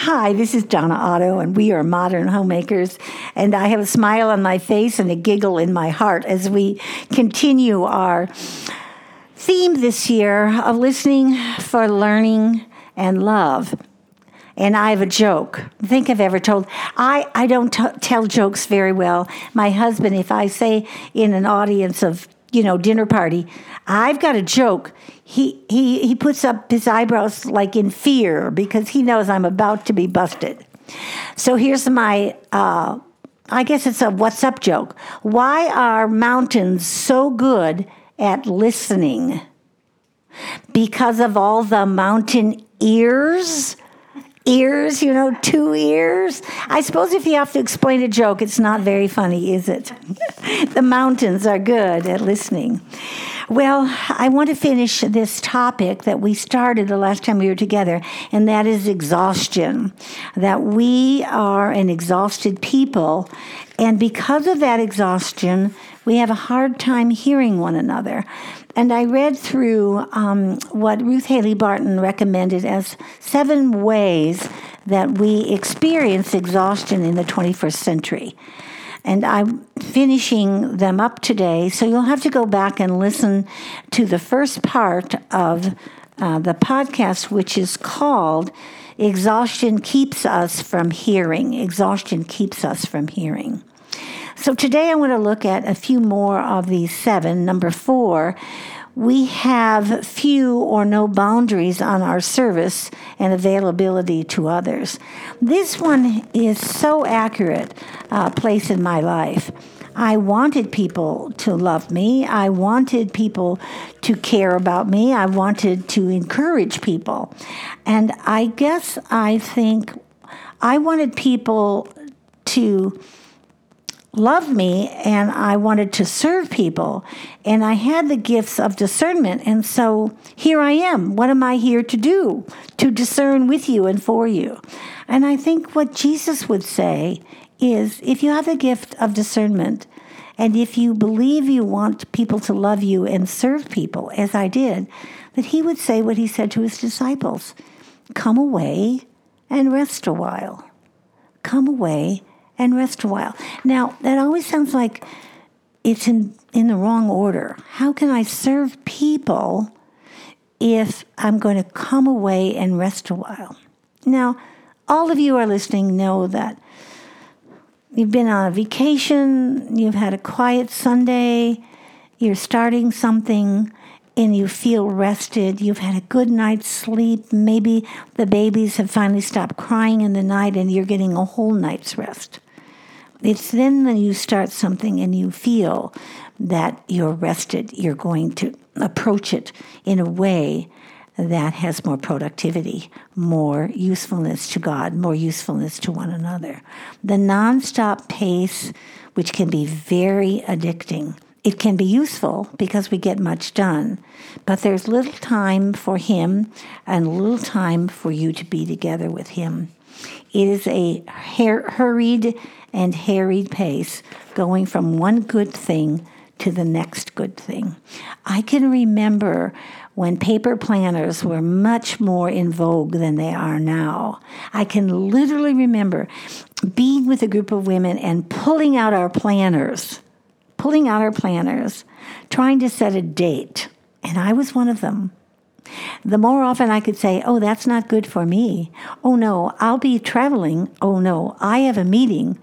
Hi, this is Donna Otto, and we are Modern Homemakers, and I have a smile on my face and a giggle in my heart as we continue our theme this year of listening for learning and love. And I have a joke. I think I've ever told. I don't tell jokes very well. My husband, if I say in an audience of, dinner party, I've got a joke, he puts up his eyebrows like in fear because he knows I'm about to be busted. So here's my, I guess it's a what's up joke. Why are mountains so good at listening? Because of all the mountain ears? Ears, two ears. I suppose if you have to explain a joke, it's not very funny, is it? The mountains are good at listening. Well, I want to finish this topic that we started the last time we were together, and that is exhaustion, that we are an exhausted people, and because of that exhaustion, we have a hard time hearing one another. And I read through what Ruth Haley Barton recommended as 7 ways that we experience exhaustion in the 21st century. And I'm finishing them up today, so you'll have to go back and listen to the first part of the podcast, which is called Exhaustion Keeps Us From Hearing. Exhaustion Keeps Us From Hearing. So today I want to look at a few more of these 7. Number 4, we have few or no boundaries on our service and availability to others. This one is so accurate, place in my life. I wanted people to love me. I wanted people to care about me. I wanted to encourage people. And I guess I think I wanted people to love me, and I wanted to serve people, and I had the gifts of discernment, and so here I am. What am I here to do? To discern with you and for you. And I think what Jesus would say is, if you have the gift of discernment, and if you believe you want people to love you and serve people, as I did, that he would say what he said to his disciples, come away and rest a while. Come away and rest a while. Now, that always sounds like it's in the wrong order. How can I serve people if I'm going to come away and rest a while? Now, all of you are listening know that you've been on a vacation, you've had a quiet Sunday, you're starting something, and you feel rested, you've had a good night's sleep, maybe the babies have finally stopped crying in the night and you're getting a whole night's rest. It's then that you start something and you feel that you're rested. You're going to approach it in a way that has more productivity, more usefulness to God, more usefulness to one another. The nonstop pace, which can be very addicting, it can be useful because we get much done, but there's little time for him and little time for you to be together with him. It is a hurried and harried pace, going from one good thing to the next good thing. I can remember when paper planners were much more in vogue than they are now. I can literally remember being with a group of women and pulling out our planners, trying to set a date. And I was one of them. The more often I could say, oh, that's not good for me. Oh, no, I'll be traveling. Oh, no, I have a meeting.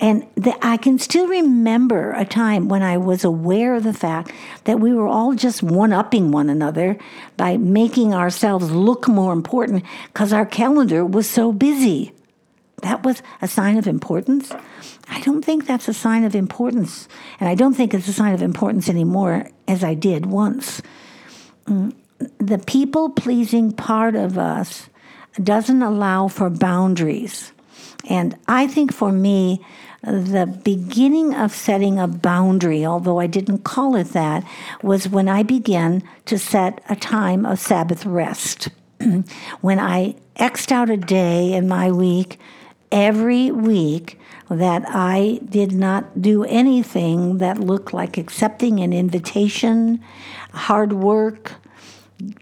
And I can still remember a time when I was aware of the fact that we were all just one-upping one another by making ourselves look more important because our calendar was so busy. That was a sign of importance? I don't think that's a sign of importance. And I don't think it's a sign of importance anymore, as I did once. The people-pleasing part of us doesn't allow for boundaries. And I think for me, the beginning of setting a boundary, although I didn't call it that, was when I began to set a time of Sabbath rest. When I X'd out a day in my week, every week, that I did not do anything that looked like accepting an invitation, hard work,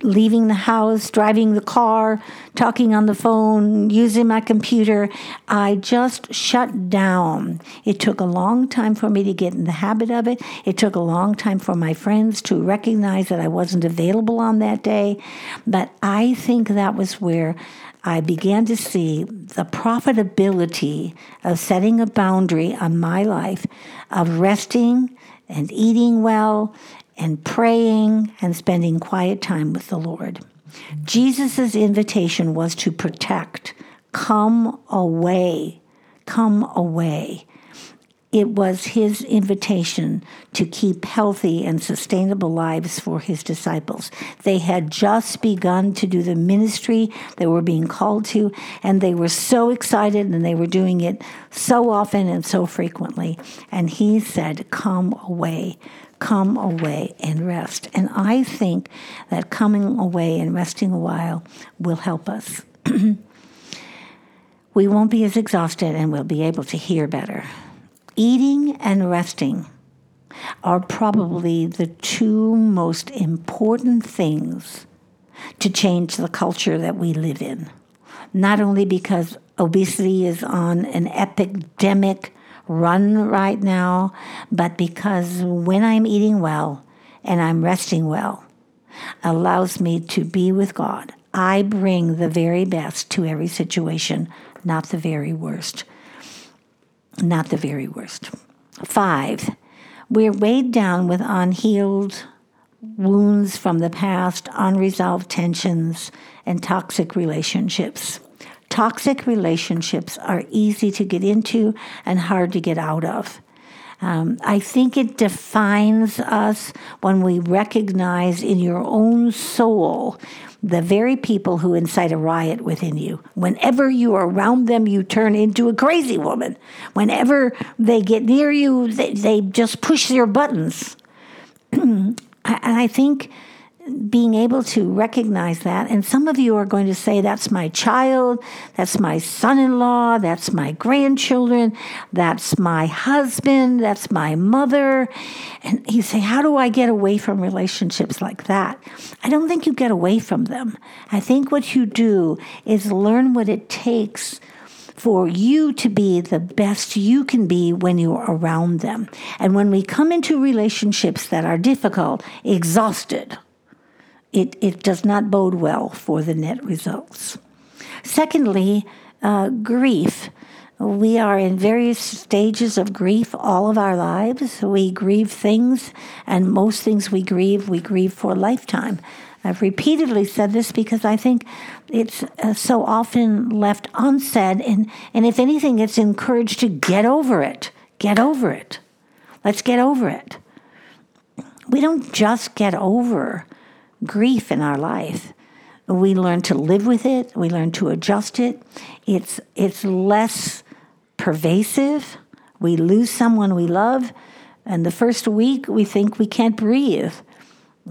leaving the house, driving the car, talking on the phone, using my computer. I just shut down. It took a long time for me to get in the habit of it. It took a long time for my friends to recognize that I wasn't available on that day. But I think that was where I began to see the profitability of setting a boundary on my life, of resting and eating well and praying and spending quiet time with the Lord. Jesus' invitation was to protect. Come away. Come away. It was his invitation to keep healthy and sustainable lives for his disciples. They had just begun to do the ministry they were being called to, and they were so excited, and they were doing it so often and so frequently. And he said, come away. Come away and rest. And I think that coming away and resting a while will help us. We won't be as exhausted, and we'll be able to hear better. Eating and resting are probably the two most important things to change the culture that we live in. Not only because obesity is on an epidemic run right now, but because when I'm eating well and I'm resting well, allows me to be with God. I bring the very best to every situation, not the very worst. Not the very worst. 5, we're weighed down with unhealed wounds from the past, unresolved tensions, and toxic relationships. Toxic relationships are easy to get into and hard to get out of. I think it defines us when we recognize in your own soul the very people who incite a riot within you. Whenever you are around them, you turn into a crazy woman. Whenever they get near you, they just push their buttons. And I think being able to recognize that, and some of you are going to say, that's my child, that's my son-in-law, that's my grandchildren, that's my husband, that's my mother. And you say, how do I get away from relationships like that? I don't think you get away from them. I think what you do is learn what it takes for you to be the best you can be when you're around them. And when we come into relationships that are difficult, exhausted, It does not bode well for the net results. Secondly, grief. We are in various stages of grief all of our lives. We grieve things, and most things we grieve for a lifetime. I've repeatedly said this because I think it's so often left unsaid, and if anything, it's encouraged to get over it. Get over it. Let's get over it. We don't just get over grief in our life. We learn to live with it. We learn to adjust it. It's less pervasive. We lose someone we love, and the first week we think we can't breathe.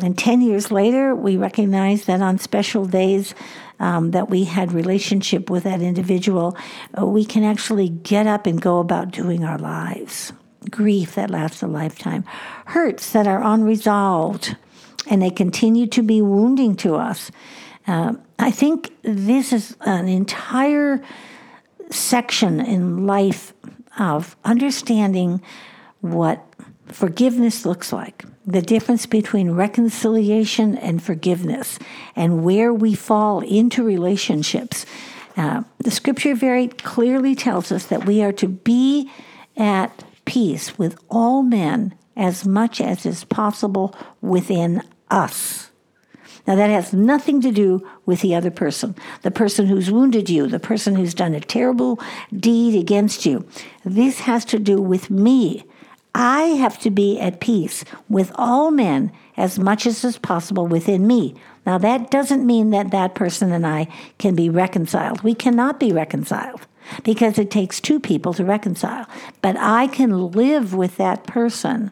And 10 years later, we recognize that on special days that we had relationship with that individual, we can actually get up and go about doing our lives. Grief that lasts a lifetime. Hurts that are unresolved, and they continue to be wounding to us. I think this is an entire section in life of understanding what forgiveness looks like, the difference between reconciliation and forgiveness, and where we fall into relationships. The scripture very clearly tells us that we are to be at peace with all men as much as is possible within us. Now, that has nothing to do with the other person, the person who's wounded you, the person who's done a terrible deed against you. This has to do with me. I have to be at peace with all men as much as is possible within me. Now, that doesn't mean that that person and I can be reconciled. We cannot be reconciled. because it takes two people to reconcile. But I can live with that person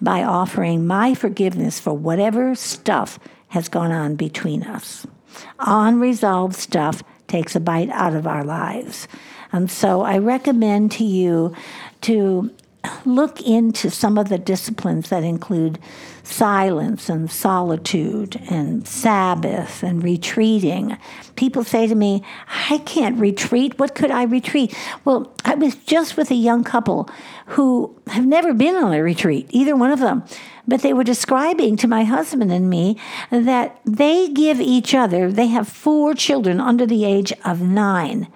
by offering my forgiveness for whatever stuff has gone on between us. Unresolved stuff takes a bite out of our lives. And so I recommend to you to look into some of the disciplines that include silence and solitude and Sabbath and retreating. People say to me, I can't retreat. What could I retreat? Well, I was just with a young couple who have never been on a retreat, either one of them. But they were describing to my husband and me that they give each other, they have 4 children under the age of 9.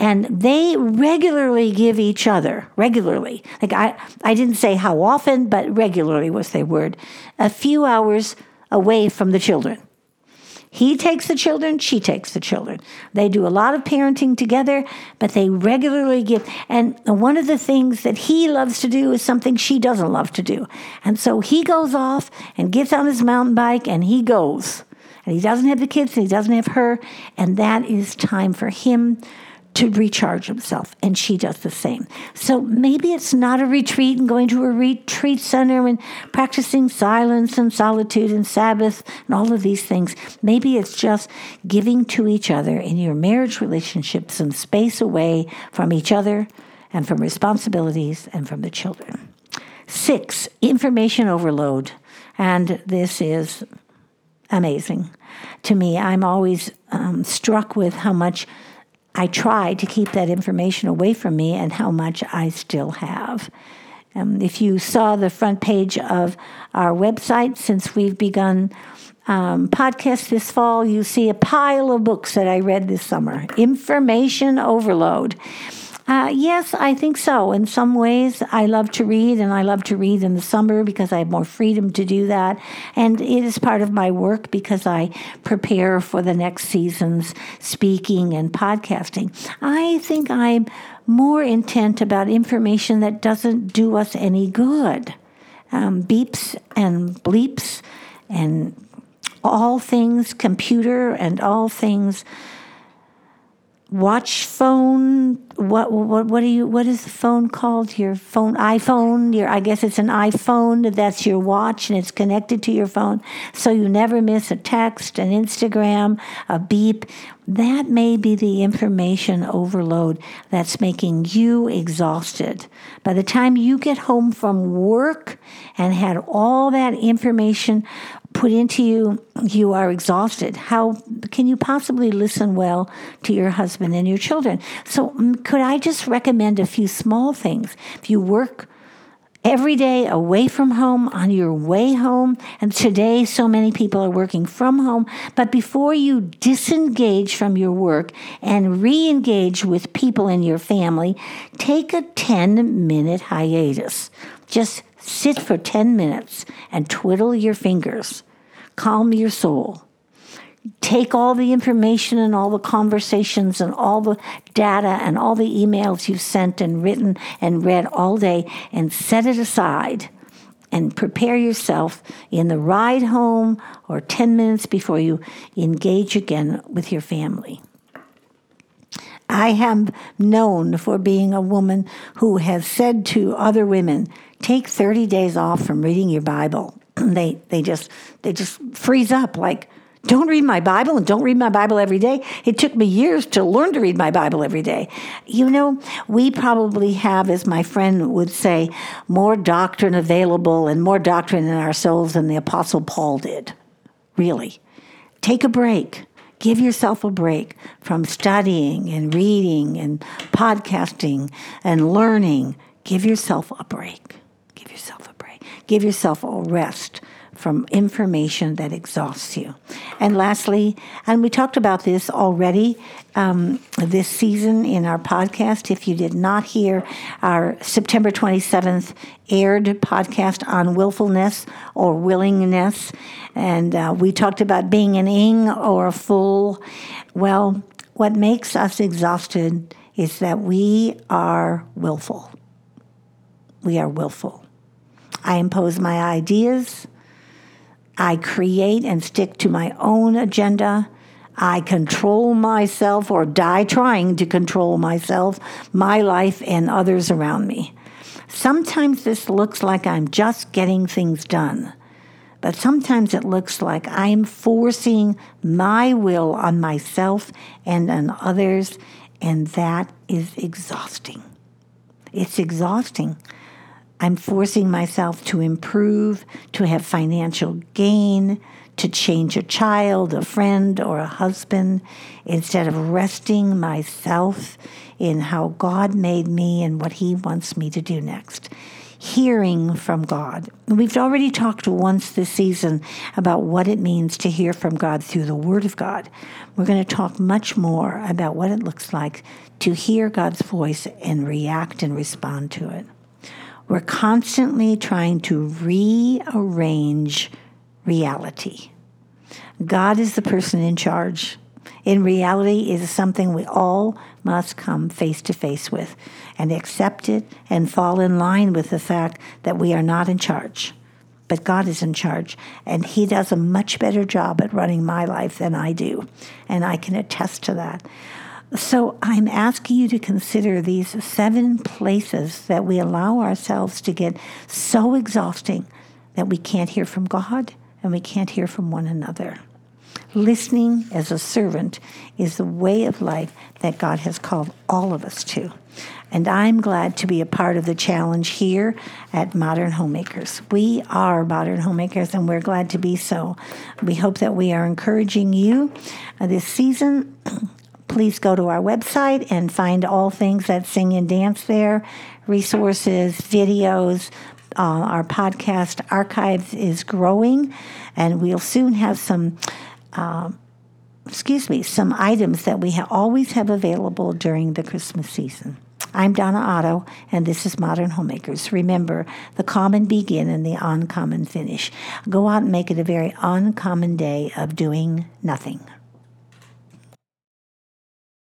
And they regularly give each other, regularly, like I didn't say how often, but regularly was their word, a few hours away from the children. He takes the children, she takes the children. They do a lot of parenting together, but they regularly give. And one of the things that he loves to do is something she doesn't love to do. And so he goes off and gets on his mountain bike and he goes. And he doesn't have the kids, and he doesn't have her. And that is time for him to recharge himself, and she does the same. So maybe it's not a retreat and going to a retreat center and practicing silence and solitude and Sabbath and all of these things. Maybe it's just giving to each other in your marriage relationship some space away from each other and from responsibilities and from the children. 6, information overload. And this is amazing to me. I'm always struck with how much I try to keep that information away from me and how much I still have. If you saw the front page of our website, since we've begun podcasts this fall, you see a pile of books that I read this summer. Information overload. Yes, I think so. In some ways, I love to read, and I love to read in the summer because I have more freedom to do that. And it is part of my work because I prepare for the next season's speaking and podcasting. I think I'm more intent about information that doesn't do us any good. Beeps and bleeps and all things computer and all things watch phone. What do you? What is the phone called? Your phone, iPhone. I guess it's an iPhone. That's your watch, and it's connected to your phone, so you never miss a text, an Instagram, a beep. That may be the information overload that's making you exhausted. By the time you get home from work and had all that information put into you, you are exhausted. How can you possibly listen well to your husband and your children? So could I just recommend a few small things? If you work every day away from home, on your way home, and today so many people are working from home, but before you disengage from your work and re-engage with people in your family, take a 10-minute hiatus. Just sit for 10 minutes and twiddle your fingers. Calm your soul. Take all the information and all the conversations and all the data and all the emails you've sent and written and read all day and set it aside and prepare yourself in the ride home or 10 minutes before you engage again with your family. I am known for being a woman who has said to other women, take 30 days off from reading your Bible. They just freeze up like, don't read my Bible, and don't read my Bible every day. It took me years to learn to read my Bible every day. You know, we probably have, as my friend would say, more doctrine available and more doctrine in our souls than the Apostle Paul did. Really. Take a break. Give yourself a break from studying and reading and podcasting and learning. Give yourself a break. Give yourself a break. Give yourself a rest from information that exhausts you. And lastly, and we talked about this already this season in our podcast. If you did not hear our September 27th aired podcast on willfulness or willingness, and we talked about being an ing or a fool. Well, what makes us exhausted is that we are willful. We are willful. I impose my ideas. I create and stick to my own agenda. I control myself or die trying to control myself, my life, and others around me. Sometimes this looks like I'm just getting things done, but sometimes it looks like I'm forcing my will on myself and on others, and that is exhausting. It's exhausting. I'm forcing myself to improve, to have financial gain, to change a child, a friend, or a husband, instead of resting myself in how God made me and what He wants me to do next. Hearing from God. We've already talked once this season about what it means to hear from God through the Word of God. We're going to talk much more about what it looks like to hear God's voice and react and respond to it. We're constantly trying to rearrange reality. God is the person in charge. In reality, it is something we all must come face to face with and accept it and fall in line with the fact that we are not in charge. But God is in charge, and He does a much better job at running my life than I do, and I can attest to that. So I'm asking you to consider these 7 places that we allow ourselves to get so exhausting that we can't hear from God and we can't hear from one another. Listening as a servant is the way of life that God has called all of us to. And I'm glad to be a part of the challenge here at Modern Homemakers. We are Modern Homemakers, and we're glad to be so. We hope that we are encouraging you this season. Please go to our website and find all things that Sing and Dance there, resources, videos. Our podcast archives is growing, and we'll soon have some items that we always have available during the Christmas season. I'm Donna Otto, and this is Modern Homemakers. Remember, the common begin and the uncommon finish. Go out and make it a very uncommon day of doing nothing.